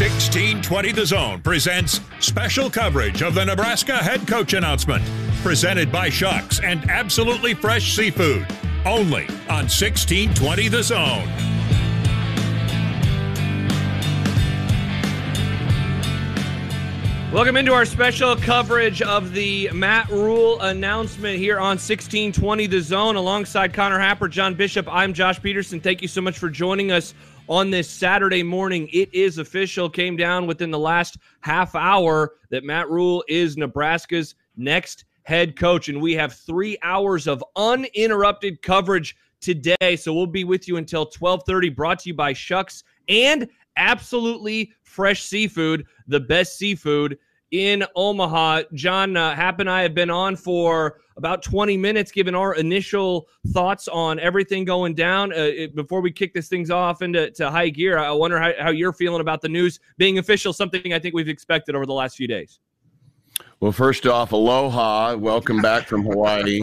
1620 The Zone presents special coverage of the Nebraska head coach announcement, presented by Shucks and Absolutely Fresh Seafood, only on 1620 The Zone. Welcome into our special coverage of the Matt Rhule announcement here on 1620 The Zone. Alongside Connor Happer, John Bishop, I'm Josh Peterson. Thank you so much for joining us on this Saturday morning. It is official. Came down within the last half hour that Matt Rhule is Nebraska's next head coach, and we have 3 hours of uninterrupted coverage today, so we'll be with you until 12:30, brought to you by Shucks and Absolutely Fresh Seafood, the best seafood in Omaha. John, Happ and I have been on for about 20 minutes, giving our initial thoughts on everything going down. Before we kick this things off into high gear, I wonder how you're feeling about the news being official, something I think we've expected over the last few days. Well, first off, aloha. Welcome back from Hawaii.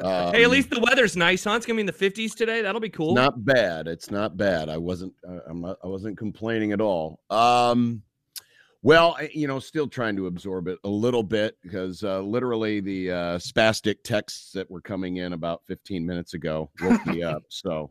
Hey, at least the weather's nice, huh? It's going to be in the 50s today. That'll be cool. Not bad. It's not bad. I wasn't complaining at all. Well, still trying to absorb it a little bit because literally the spastic texts that were coming in about 15 minutes ago woke me up. So,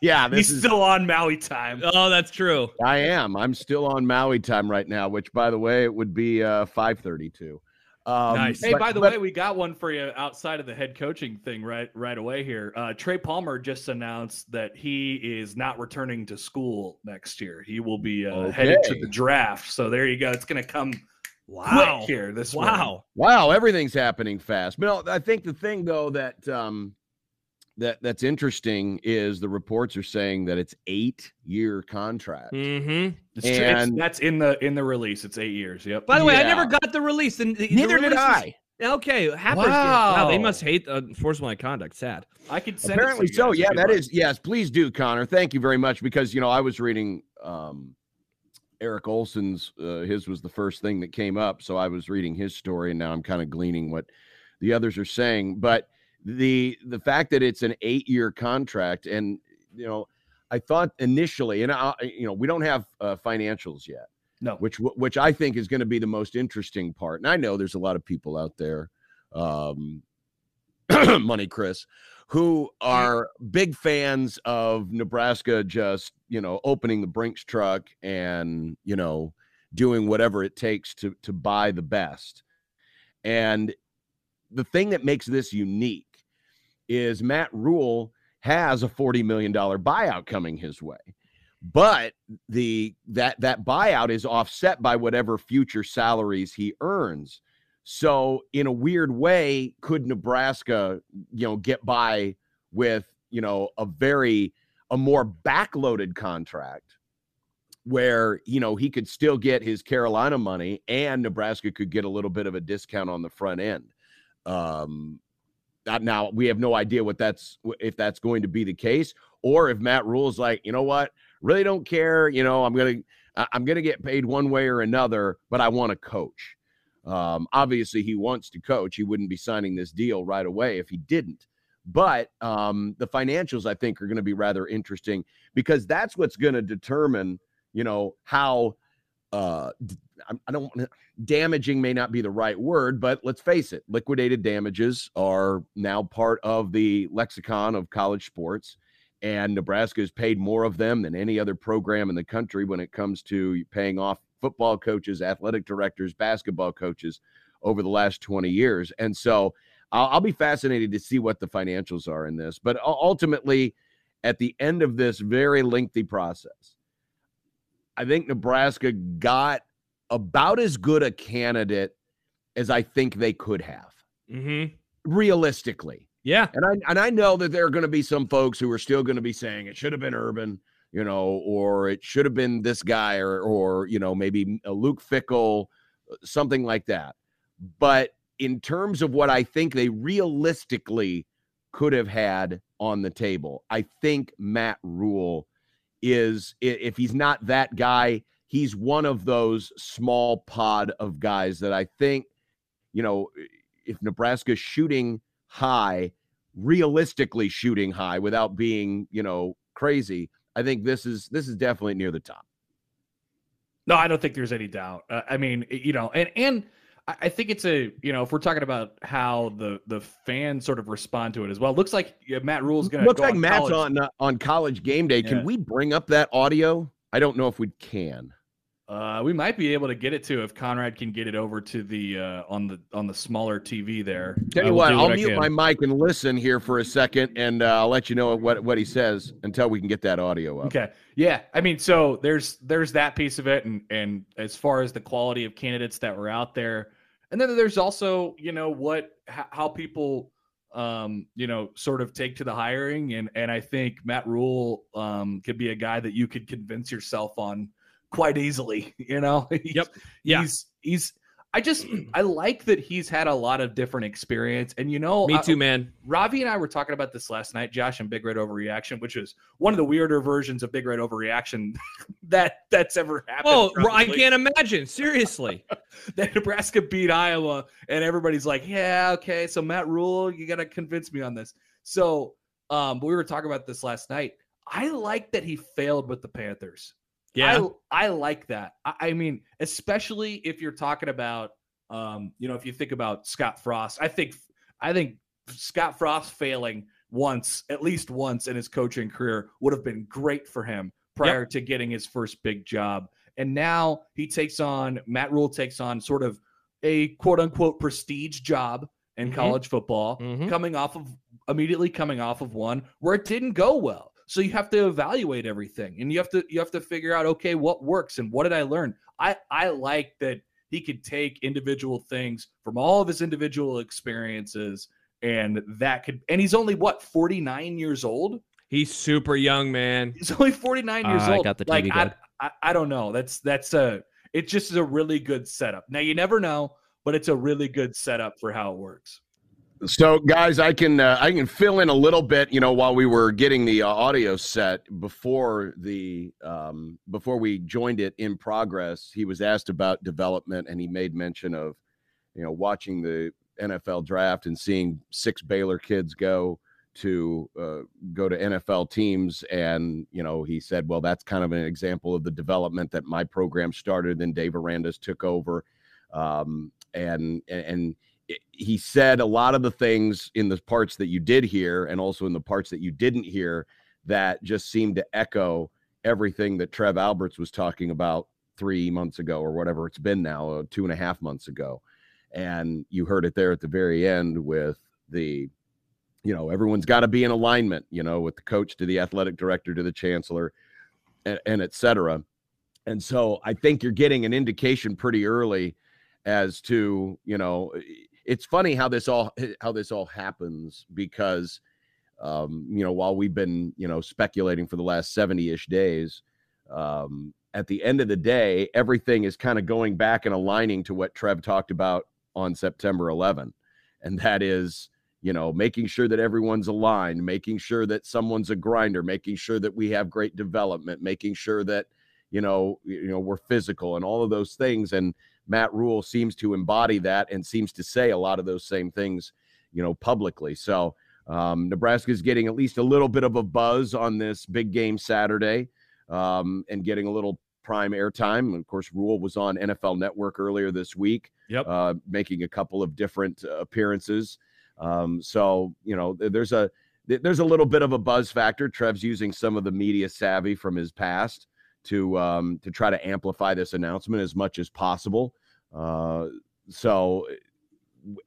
yeah, he's still on Maui time. Oh, that's true. I am. I'm still on Maui time right now, which, by the way, it would be 5:32. Nice. Hey, by the way, we got one for you outside of the head coaching thing right away here. Trey Palmer just announced that he is not returning to school next year. He will be headed to the draft. So there you go. It's going to come quick here. Wow. Everything's happening fast. But I think the thing, though, that's interesting is the reports are saying that it's 8-year contract. Mm-hmm. That's in the release. It's 8 years. Yep. By the way, I never got the release. Neither did I. Okay. Wow. They must hate enforcement of conduct. Sad. I could send apparently it to you guys. Yeah, that is. Yes, please do, Connor. Thank you very much. Because, I was reading Eric Olson's, his was the first thing that came up. So I was reading his story and now I'm kind of gleaning what the others are saying. But the fact that it's an 8-year contract, and I thought initially, and we don't have financials yet, no, which I think is going to be the most interesting part. And I know there's a lot of people out there, Money Chris, who are big fans of Nebraska just opening the Brinks truck and doing whatever it takes to buy the best. And the thing that makes this unique is Matt Rhule has a $40 million buyout coming his way, but that buyout is offset by whatever future salaries he earns. So in a weird way, could Nebraska, get by with, a more backloaded contract where, he could still get his Carolina money and Nebraska could get a little bit of a discount on the front end. Now we have no idea if that's going to be the case, or if Matt Rhule's like, you know what, really don't care. I'm gonna get paid one way or another, but I want to coach. Obviously he wants to coach. He wouldn't be signing this deal right away if he didn't. But the financials, I think, are going to be rather interesting because that's what's going to determine, how. Damaging may not be the right word, but let's face it, liquidated damages are now part of the lexicon of college sports, and Nebraska has paid more of them than any other program in the country when it comes to paying off football coaches, athletic directors, basketball coaches over the last 20 years. And so I'll be fascinated to see what the financials are in this, but ultimately at the end of this very lengthy process, I think Nebraska got about as good a candidate as I think they could have, realistically. Yeah. And I know that there are going to be some folks who are still going to be saying it should have been Urban, or it should have been this guy, or maybe a Luke Fickell, something like that. But in terms of what I think they realistically could have had on the table, I think Matt Rhule is, if he's not that guy, he's one of those small pod of guys that I think, if Nebraska's shooting high, realistically shooting high without being, crazy, I think this is definitely near the top. No, I don't think there's any doubt. I mean, you know, and I think it's a, you know, if we're talking about how the fans sort of respond to it as well, it looks like Matt Rule's going to go like on Matt's college. On College Game Day. Can we bring up that audio? I don't know if we can. We might be able to get it to if Conrad can get it over to the on the smaller TV there. Tell you what, I'll mute my mic and listen here for a second, and I'll let you know what he says until we can get that audio up. Okay. Yeah. I mean, so there's that piece of it, and as far as the quality of candidates that were out there, and then there's also, you know, how people you know, sort of take to the hiring, and I think Matt Rule could be a guy that you could convince yourself on quite easily, you know. I like that he's had a lot of different experience, and you know, me too, man. Ravi and I were talking about this last night, Josh, and Big Red Overreaction, which is one of the weirder versions of Big Red Overreaction that's ever happened. Oh, probably. I can't imagine. Seriously, that Nebraska beat Iowa, and everybody's like, "Yeah, okay, so Matt Rule, you gotta convince me on this." So, but we were talking about this last night. I like that he failed with the Panthers. Yeah, I like that. I mean, especially if you're talking about, you know, if you think about Scott Frost, I think Scott Frost failing at least once in his coaching career would have been great for him prior to getting his first big job. And now Matt Rule takes on sort of a quote unquote prestige job in college football, coming off of one where it didn't go well. So you have to evaluate everything, and you have to figure out, okay, what works and what did I learn? I like that he could take individual things from all of his individual experiences, and he's only 49 years old. He's super young, man. He's only 49 years old. I got the TV guide. I don't know. It just is a really good setup. Now you never know, but it's a really good setup for how it works. So, guys, I can fill in a little bit, you know, while we were getting the audio set before the before we joined it in progress. He was asked about development, and he made mention of, you know, watching the NFL draft and seeing 6 Baylor kids go to NFL teams, and you know, he said, well, that's kind of an example of the development that my program started. Then Dave Aranda's took over, and he said a lot of the things in the parts that you did hear and also in the parts that you didn't hear that just seemed to echo everything that Trev Alberts was talking about 3 months ago or whatever it's been now, 2.5 months ago. And you heard it there at the very end with the, you know, everyone's got to be in alignment, you know, with the coach to the athletic director to the chancellor and et cetera. And so I think you're getting an indication pretty early as to, you know, it's funny how this all happens because, you know, while we've been, you know, speculating for the last 70-ish days, at the end of the day, everything is kind of going back and aligning to what Trev talked about on September 11. And that is, you know, making sure that everyone's aligned, making sure that someone's a grinder, making sure that we have great development, making sure that, you know, we're physical and all of those things. And Matt Rule seems to embody that and seems to say a lot of those same things, you know, publicly. So Nebraska is getting at least a little bit of a buzz on this big game Saturday, and getting a little prime airtime. Of course, Rule was on NFL Network earlier this week, making a couple of different appearances. So, you know, there's a little bit of a buzz factor. Trev's using some of the media savvy from his past to try to amplify this announcement as much as possible. So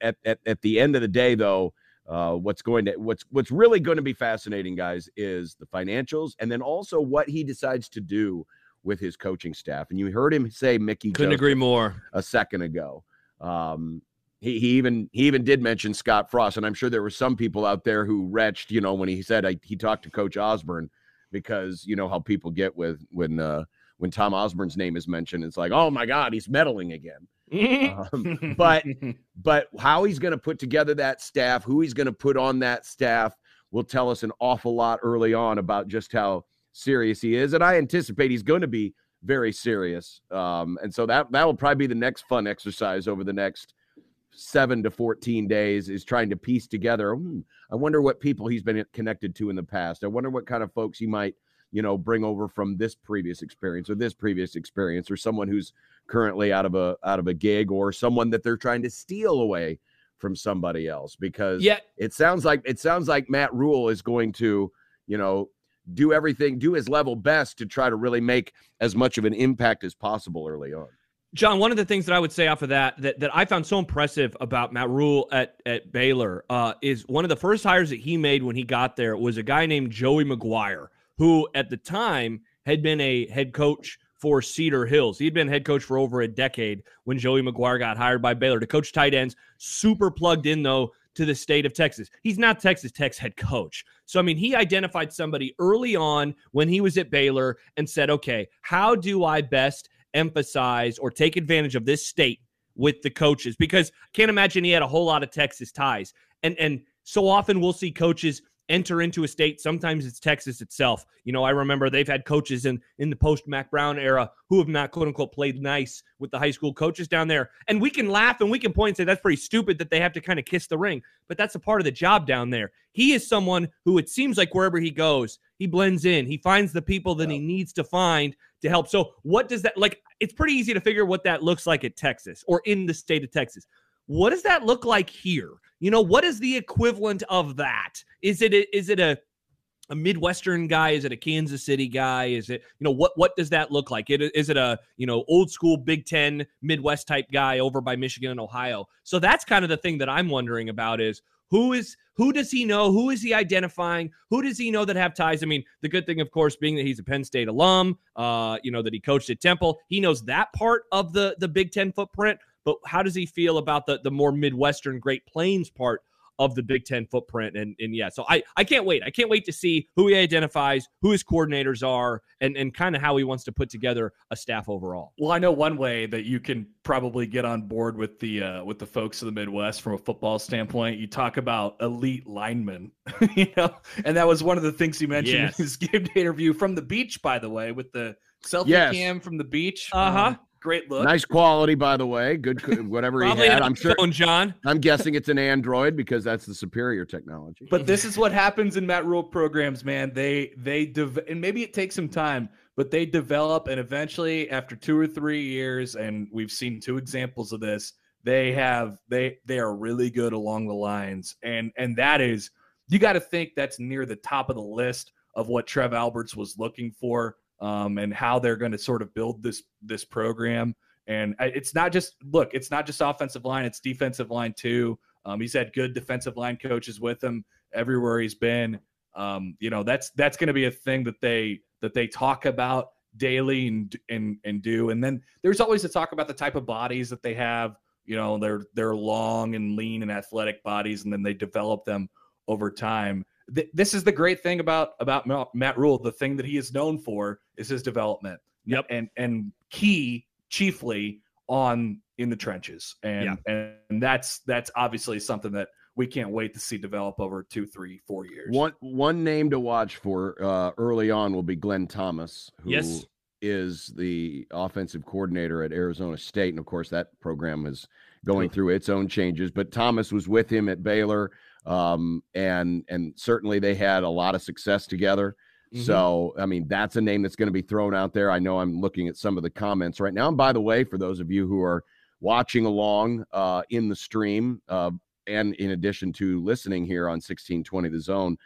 at the end of the day, though, what's really going to be fascinating, guys, is the financials, and then also what he decides to do with his coaching staff. And you heard him say Mickey couldn't Joseph agree more a second ago. He even did mention Scott Frost, and I'm sure there were some people out there who retched, you know, when he said he talked to Coach Osborne, because you know how people get when Tom Osborne's name is mentioned, it's like, oh my God, he's meddling again. But how he's going to put together that staff, who he's going to put on that staff, will tell us an awful lot early on about just how serious he is. And I anticipate he's going to be very serious. And so that will probably be the next fun exercise over the next 7 to 14 days, is trying to piece together, I wonder what people he's been connected to in the past. I wonder what kind of folks he might you know, bring over from this previous experience, or someone who's currently out of a gig, or someone that they're trying to steal away from somebody else, because it sounds like Matt Rhule is going to, you know, do his level best to try to really make as much of an impact as possible early on. John, one of the things that I would say off of that I found so impressive about Matt Rhule at Baylor is one of the first hires that he made when he got there was a guy named Joey McGuire, who at the time had been a head coach for Cedar Hills. He'd been head coach for over a decade when Joey McGuire got hired by Baylor to coach tight ends, super plugged in, though, to the state of Texas. He's not Texas Tech's head coach. So, I mean, he identified somebody early on when he was at Baylor and said, okay, how do I best emphasize or take advantage of this state with the coaches? Because I can't imagine he had a whole lot of Texas ties. And so often we'll see coaches enter into a state. Sometimes it's Texas itself. You know, I remember they've had coaches in the post-Mac Brown era who have not, quote-unquote, played nice with the high school coaches down there. And we can laugh and we can point and say that's pretty stupid that they have to kind of kiss the ring, but that's a part of the job down there. He is someone who, it seems like wherever he goes, he blends in. He finds the people that he needs to find to help. So what does that, like, it's pretty easy to figure what that looks like at Texas or in the state of Texas. What does that look like here? You know, what is the equivalent of that? Is it a Midwestern guy? Is it a Kansas City guy? Is it, you know, what does that look like? Is it a, you know, old school Big Ten Midwest type guy over by Michigan and Ohio? So that's kind of the thing that I'm wondering about is who does he know? Who is he identifying? Who does he know that have ties? I mean, the good thing, of course, being that he's a Penn State alum, you know, that he coached at Temple. He knows that part of the Big Ten footprint. But how does he feel about the more Midwestern Great Plains part of the Big Ten footprint? So I can't wait. I can't wait to see who he identifies, who his coordinators are, and kind of how he wants to put together a staff overall. Well, I know one way that you can probably get on board with the folks of the Midwest from a football standpoint. You talk about elite linemen, you know, and that was one of the things he mentioned in his game day interview from the beach, by the way, with the selfie cam from the beach. Great look. Nice quality, by the way. Good, whatever he had. I'm sure. John. I'm guessing it's an Android because that's the superior technology. But this is what happens in Matt Rhule programs, man. And maybe it takes some time, but they develop, and eventually, after 2 or 3 years, and we've seen two examples of this, they are really good along the lines, and that is, you got to think that's near the top of the list of what Trev Alberts was looking for. And how they're going to sort of build this program. And it's not just offensive line, it's defensive line too. He's had good defensive line coaches with him everywhere he's been. You know, that's going to be a thing that they talk about daily and do. And then there's always the talk about the type of bodies that they have, you know, they're long and lean and athletic bodies, and then they develop them over time. This is the great thing about Matt Rhule. The thing that he is known for is his development. Yep. And key chiefly in the trenches. And that's obviously something that we can't wait to see develop over 2, 3, 4 years. One name to watch for early on will be Glenn Thomas, who is the offensive coordinator at Arizona State. And of course that program is going through its own changes, but Thomas was with him at Baylor. And certainly they had a lot of success together. Mm-hmm. So, I mean, that's a name that's going to be thrown out there. I know I'm looking at some of the comments right now. And by the way, for those of you who are watching along in the stream and in addition to listening here on 1620 The Zone,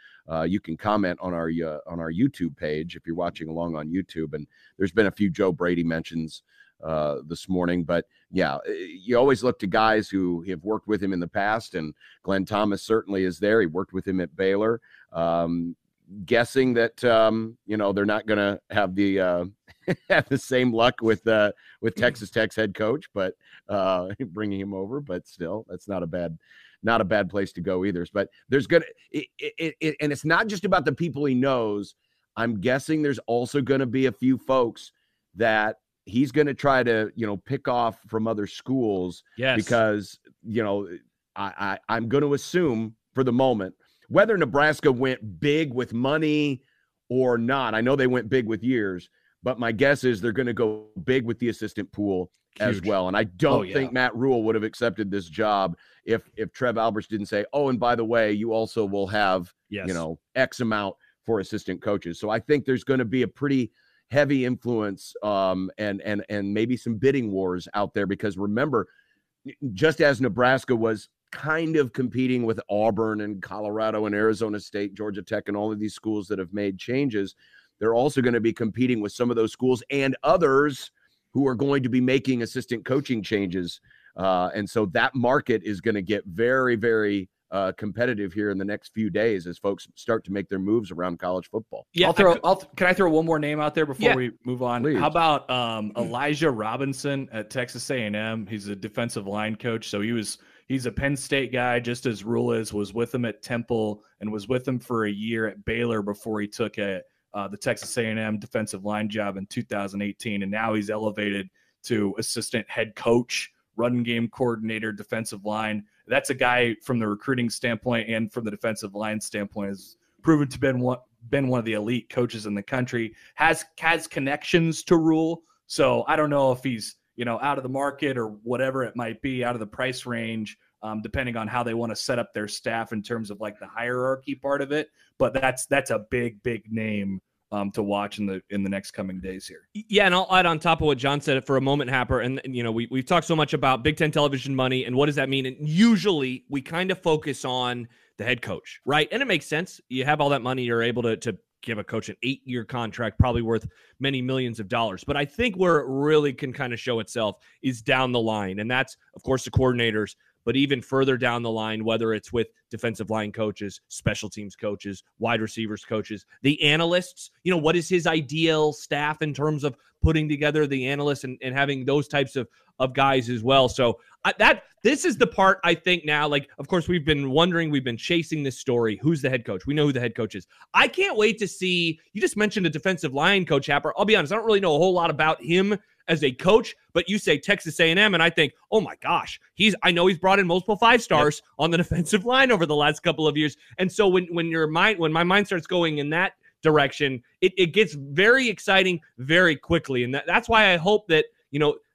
you can comment on our YouTube page if you're watching along on YouTube. And there's been a few Joe Brady mentions this morning, but yeah, you always look to guys who have worked with him in the past, and Glenn Thomas certainly is there. He worked with him at Baylor. Guessing that you know, they're not going to have the have the same luck with Texas Tech's head coach, but bringing him over. But still, that's not a bad place to go either. But there's and it's not just about the people he knows. I'm guessing there's also going to be a few folks that he's going to try to, you know, pick off from other schools because, you know, I'm going to assume for the moment, whether Nebraska went big with money or not, I know they went big with years, but my guess is they're going to go big with the assistant pool as well. And I don't think Matt Rhule would have accepted this job if Trev Alberts didn't say, oh, and by the way, you also will have, you know, X amount for assistant coaches. So I think there's going to be a pretty heavy influence and maybe some bidding wars out there, because remember, just as Nebraska was kind of competing with Auburn and Colorado and Arizona State, Georgia Tech, and all of these schools that have made changes, they're also going to be competing with some of those schools and others who are going to be making assistant coaching changes. And so that market is going to get very, very competitive here in the next few days as folks start to make their moves around college football. Yeah, can I throw one more name out there before we move on? Please. How about Elijah Robinson at Texas A&M? He's a defensive line coach. So he's a Penn State guy, just as Rule is, was with him at Temple and was with him for a year at Baylor before he took the Texas A&M defensive line job in 2018, and now he's elevated to assistant head coach, run game coordinator, defensive line. That's a guy from the recruiting standpoint and from the defensive line standpoint has proven to been one of the elite coaches in the country, has connections to Rule. So I don't know if he's out of the market or whatever it might be, out of the price range, depending on how they want to set up their staff in terms of like the hierarchy part of it. But that's a big name to watch in the next coming days here. Yeah, and I'll add on top of what John said for a moment, Happer. And we've talked so much about Big Ten television money and what does that mean. And usually we kind of focus on the head coach, right? And it makes sense. You have all that money, you're able to give a coach an 8-year contract, probably worth many millions of dollars. But I think where it really can kind of show itself is down the line. And that's, of course, the coordinators, but even further down the line, whether it's with defensive line coaches, special teams coaches, wide receivers coaches, the analysts, what is his ideal staff in terms of putting together the analysts and having those types of guys as well. So this is the part I think now, like, of course, we've been chasing this story. Who's the head coach? We know who the head coach is. I can't wait to see, you just mentioned a defensive line coach, Happer. I'll be honest, I don't really know a whole lot about him as a coach, but you say Texas A&M, and I think, oh my gosh, I know he's brought in multiple 5-stars on the defensive line over the last couple of years. And so when my mind starts going in that direction, it gets very exciting very quickly. And that's why I hope that,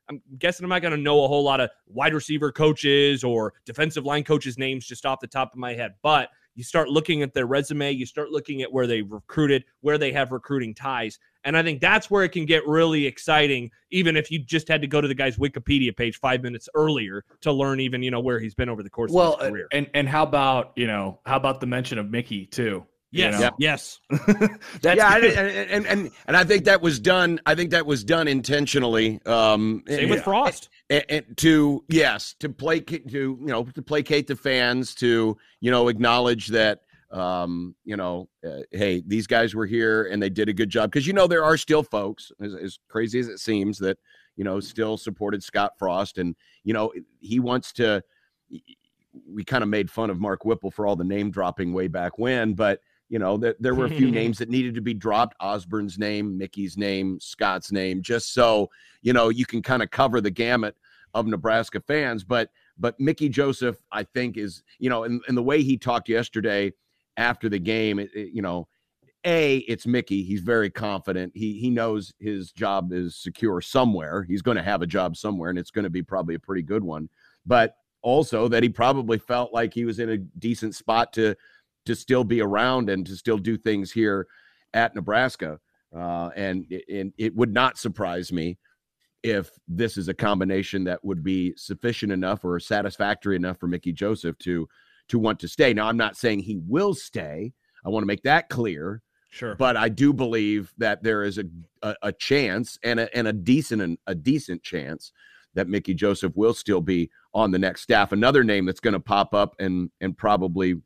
I'm guessing I'm not going to know a whole lot of wide receiver coaches or defensive line coaches' names just off the top of my head, but you start looking at their resume, you start looking at where they've recruited, where they have recruiting ties, and I think that's where it can get really exciting, even if you just had to go to the guy's Wikipedia page 5 minutes earlier to learn even, where he's been over the course of his career. And how about the mention of Mickey, too? Yes. Yes. That's and I think that was done. I think that was done intentionally. Same with Frost. And to placate the fans, to acknowledge that hey, these guys were here and they did a good job, because there are still folks, as crazy as it seems, that still supported Scott Frost, and he wants to. We kind of made fun of Mark Whipple for all the name dropping way back when, but. There were a few names that needed to be dropped, Osborne's name, Mickey's name, Scott's name, just so, you can kind of cover the gamut of Nebraska fans. But Mickey Joseph, I think, is, and the way he talked yesterday after the game, it's Mickey. He's very confident. He knows his job is secure somewhere. He's going to have a job somewhere, and it's going to be probably a pretty good one. But also that he probably felt like he was in a decent spot to still be around and to still do things here at Nebraska. And it would not surprise me if this is a combination that would be sufficient enough or satisfactory enough for Mickey Joseph to want to stay. Now, I'm not saying he will stay. I want to make that clear. Sure. But I do believe that there is a chance and a decent chance that Mickey Joseph will still be on the next staff. Another name that's going to pop up and probably –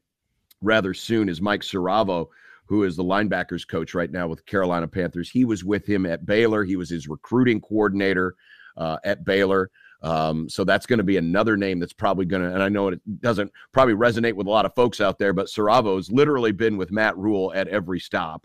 rather soon is Mike Ceravo, who is the linebackers coach right now with Carolina Panthers. He was with him at Baylor. He was his recruiting coordinator at Baylor. So that's going to be another name that's probably going to, and I know it doesn't probably resonate with a lot of folks out there, but Ceravo has literally been with Matt Rule at every stop,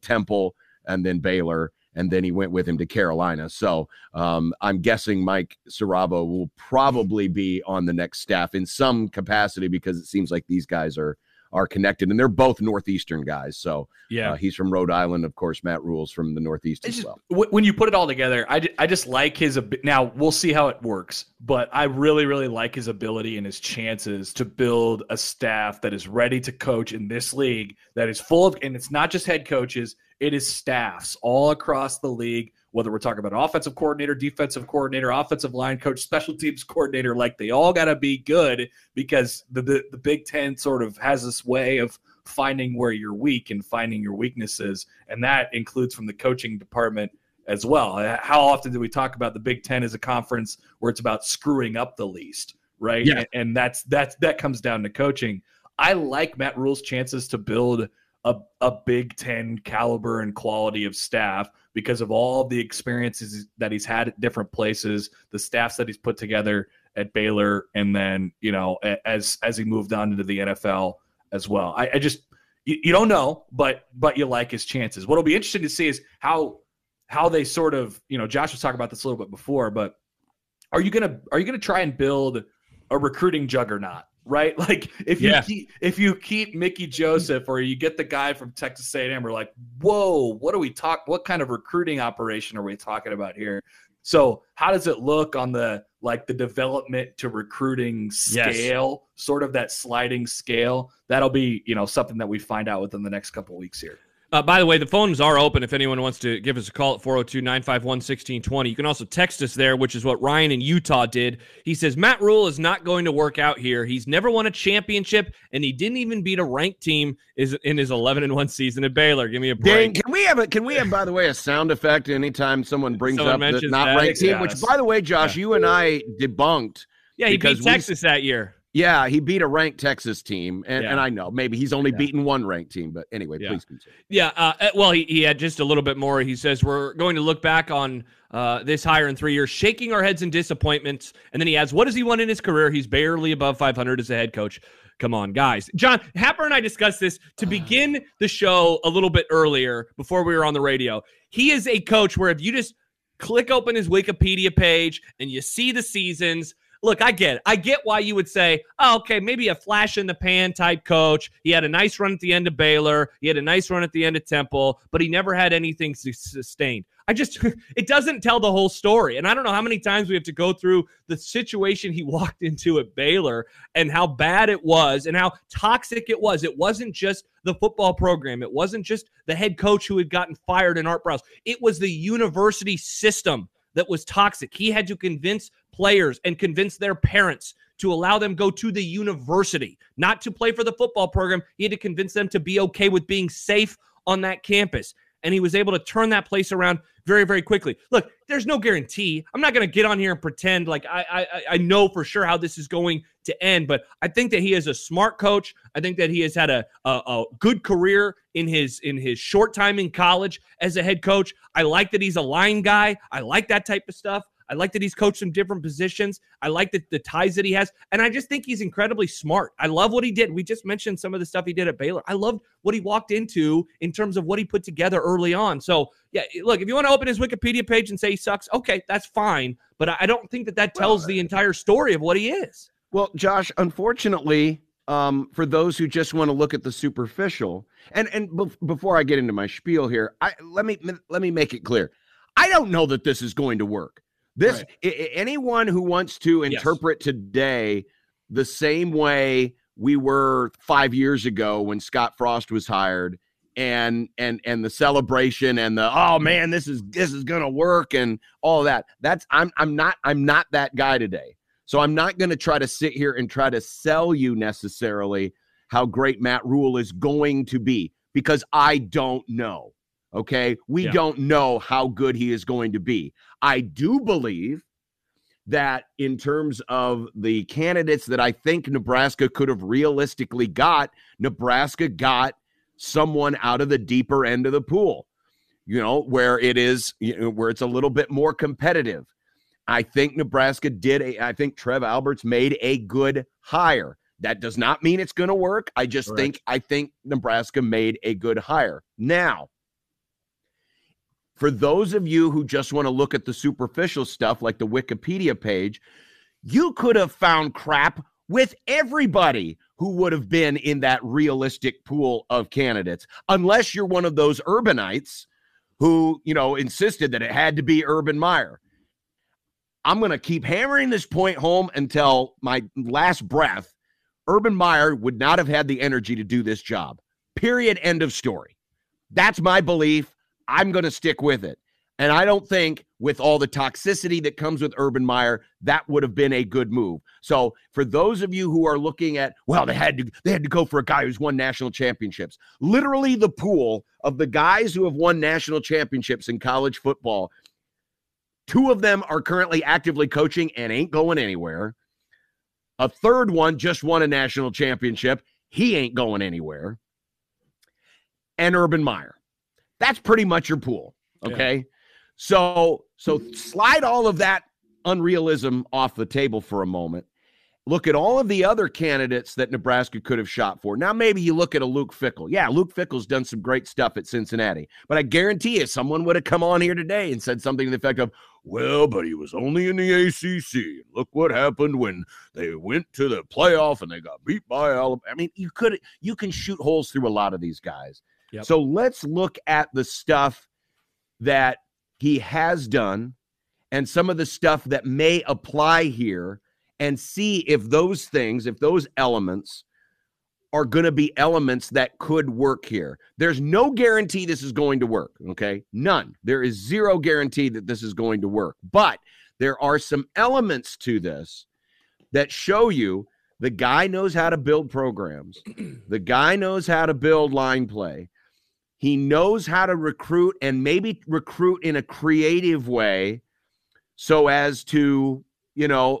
Temple and then Baylor, and then he went with him to Carolina. So I'm guessing Mike Ceravo will probably be on the next staff in some capacity, because it seems like these guys are are connected, and they're both Northeastern guys. So yeah, he's from Rhode Island, of course. Matt Rule's from the Northeast as well. When you put it all together, I just like his. Now we'll see how it works, but I really, really like his ability and his chances to build a staff that is ready to coach in this league. That is full of, and it's not just head coaches; it is staffs all across the league. Whether we're talking about an offensive coordinator, defensive coordinator, offensive line coach, special teams coordinator, like they all got to be good, because the Big Ten sort of has this way of finding where you're weak and finding your weaknesses, and that includes from the coaching department as well. How often do we talk about the Big Ten as a conference where it's about screwing up the least, right? Yeah. And that comes down to coaching. I like Matt Rule's chances to build a Big Ten caliber and quality of staff because of all the experiences that he's had at different places, the staffs that he's put together at Baylor, and then, you know, as he moved on into the NFL as well. I just you don't know, but you like his chances. What'll be interesting to see is how they sort of, you know, Josh was talking about this a little bit before, but are you gonna try and build a recruiting juggernaut? Right, like if you keep Mickey Joseph, or you get the guy from Texas A&M, we're like, whoa, what kind of recruiting operation are we talking about here? So how does it look on the development to recruiting scale, sort of that sliding scale? That'll be, you know, something that we find out within the next couple of weeks here. By the way, the phones are open if anyone wants to give us a call at 402-951-1620. You can also text us there, which is what Ryan in Utah did. He says, Matt Rule is not going to work out here. He's never won a championship, and he didn't even beat a ranked team in his 11-1 season at Baylor. Give me a break. Dang, can we have, by the way, a sound effect anytime someone brings up the not-ranked team, which, by the way, Josh, you and I debunked. Yeah, he beat Texas that year. Yeah, he beat a ranked Texas team, and I know maybe he's only beaten one ranked team, but anyway, please continue. Yeah, well, he had just a little bit more. He says, we're going to look back on this hire in 3 years, shaking our heads in disappointment, and then he adds, what does he want in his career? He's barely above 500 as a head coach. Come on, guys. John, Happer and I discussed this to begin the show a little bit earlier before we were on the radio. He is a coach where if you just click open his Wikipedia page and you see the seasons, look, I get it. I get why you would say, oh, okay, maybe a flash-in-the-pan type coach. He had a nice run at the end of Baylor. He had a nice run at the end of Temple, but he never had anything sustained. It doesn't tell the whole story, and I don't know how many times we have to go through the situation he walked into at Baylor and how bad it was and how toxic it was. It wasn't just the football program. It wasn't just the head coach who had gotten fired in Art Browse. It was the university system that was toxic. He had to convince players and convince their parents to allow them go to the university, not to play for the football program. He had to convince them to be okay with being safe on that campus. And he was able to turn that place around very, very quickly. Look, there's no guarantee. I'm not going to get on here and pretend like I know for sure how this is going to end, but I think that he is a smart coach. I think that he has had a good career in his short time in college as a head coach. I like that he's a line guy. I like that type of stuff. I like that he's coached some different positions. I like the ties that he has. And I just think he's incredibly smart. I love what he did. We just mentioned some of the stuff he did at Baylor. I loved what he walked into in terms of what he put together early on. So, yeah, look, if you want to open his Wikipedia page and say he sucks, okay, that's fine. But I don't think that tells the entire story of what he is. Well, Josh, unfortunately, for those who just want to look at the superficial, before I get into my spiel here, let me make it clear. I don't know that this is going to work. This anyone who wants to interpret today the same way we were 5 years ago when Scott Frost was hired and the celebration and the oh man, this is gonna work and all that. I'm not that guy today. So I'm not gonna try to sit here and try to sell you necessarily how great Matt Rule is going to be, because I don't know. Okay, we don't know how good he is going to be. I do believe that in terms of the candidates that I think Nebraska could have realistically got, Nebraska got someone out of the deeper end of the pool, you know, where it's a little bit more competitive. I think Nebraska I think Trev Alberts made a good hire. That does not mean it's going to work. I just think Nebraska made a good hire. Now, for those of you who just want to look at the superficial stuff like the Wikipedia page, you could have found crap with everybody who would have been in that realistic pool of candidates, unless you're one of those urbanites who, you know, insisted that it had to be Urban Meyer. I'm going to keep hammering this point home until my last breath. Urban Meyer would not have had the energy to do this job. Period. End of story. That's my belief. I'm going to stick with it. And I don't think, with all the toxicity that comes with Urban Meyer, that would have been a good move. So for those of you who are looking at, well, they had to go for a guy who's won national championships. Literally the pool of the guys who have won national championships in college football, two of them are currently actively coaching and ain't going anywhere. A third one just won a national championship. He ain't going anywhere. And Urban Meyer. That's pretty much your pool, okay? Yeah. So slide all of that unrealism off the table for a moment. Look at all of the other candidates that Nebraska could have shot for. Now, maybe you look at a Luke Fickell. Yeah, Luke Fickell's done some great stuff at Cincinnati. But I guarantee you someone would have come on here today and said something to the effect of, well, but he was only in the ACC. Look what happened when they went to the playoff and they got beat by Alabama. I mean, you can shoot holes through a lot of these guys. Yep. So let's look at the stuff that he has done and some of the stuff that may apply here and see if those things, if those elements are going to be elements that could work here. There's no guarantee this is going to work, okay? None. There is zero guarantee that this is going to work. But there are some elements to this that show you the guy knows how to build programs. The guy knows how to build line play. He knows how to recruit, and maybe recruit in a creative way so as to, you know,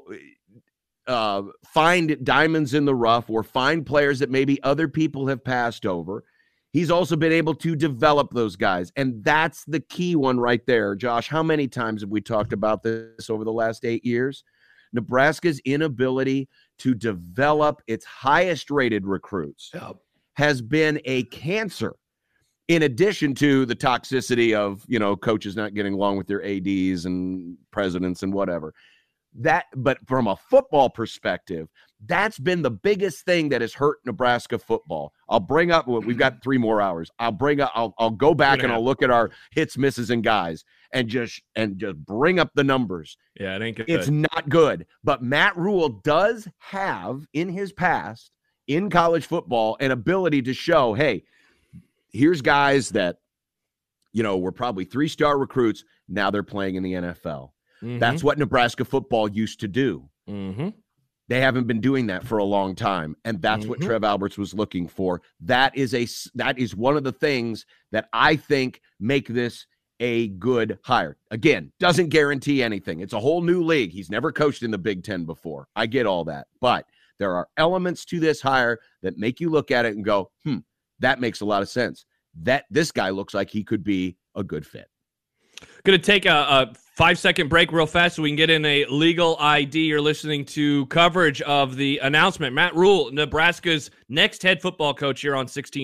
find diamonds in the rough or find players that maybe other people have passed over. He's also been able to develop those guys, and that's the key one right there, Josh. How many times have we talked about this over the last 8 years? Nebraska's inability to develop its highest-rated recruits has been a cancer. In addition to the toxicity of, you know, coaches not getting along with their ADs and presidents and whatever. But from a football perspective, that's been the biggest thing that has hurt Nebraska football. I'll bring up, we've got 3 more hours. I'll go back and I'll look at our hits, misses, and guys and just bring up the numbers. Yeah, it ain't good. It's not good. But Matt Rule does have in his past in college football an ability to show, hey, here's guys that, you know, were probably 3-star recruits. Now they're playing in the NFL. Mm-hmm. That's what Nebraska football used to do. Mm-hmm. They haven't been doing that for a long time, and that's what Trev Alberts was looking for. That is one of the things that I think make this a good hire. Again, doesn't guarantee anything. It's a whole new league. He's never coached in the Big Ten before. I get all that, but there are elements to this hire that make you look at it and go, that makes a lot of sense. That this guy looks like he could be a good fit. Going to take a 5-second break real fast so we can get in a legal ID. You're listening to coverage of the announcement. Matt Rule, Nebraska's next head football coach here on 16.